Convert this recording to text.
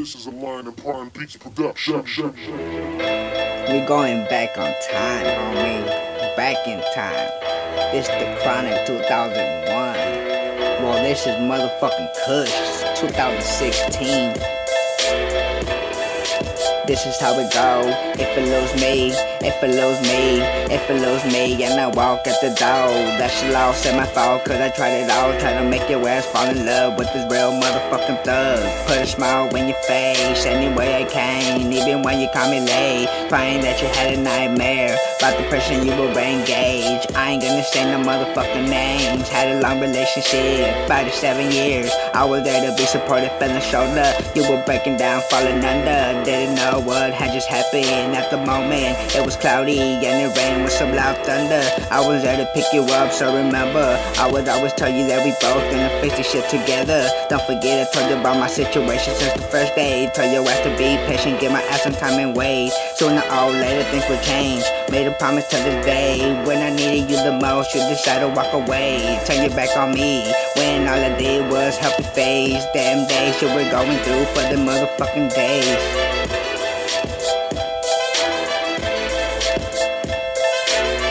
This is a Lion and Prime Beats production. We going back on time, homie. Back in time. This the Chronic 2001. Well, this is motherfucking Kush 2016. This is how it go. It follows me, it follows me, it follows me. And I walk at the door. That's your loss and my fault, cause I tried it all. Try to make your ass fall in love with this real motherfucking thug. Put a smile in your face any way I can, even when you call me late. Find that you had a nightmare about the person you were engaged. I ain't gonna say no motherfucking names. Had a long relationship, 5 to 7 years. I was there to be supportive, feeling shoulder. You were breaking down, falling under. Didn't know what had just happened. At the moment it was cloudy and it rained with some loud thunder. I was there to pick you up, so remember I would always tell you that we both gonna fix this shit together. Don't forget I told you about my situation since the first day. Tell your ass to be patient, give my ass some time and wait. Sooner or later things will change. Made a promise to this day. When I needed you the most, you decided to walk away. Turn your back on me when all I did was help you face. Damn days you were going through for the motherfucking days.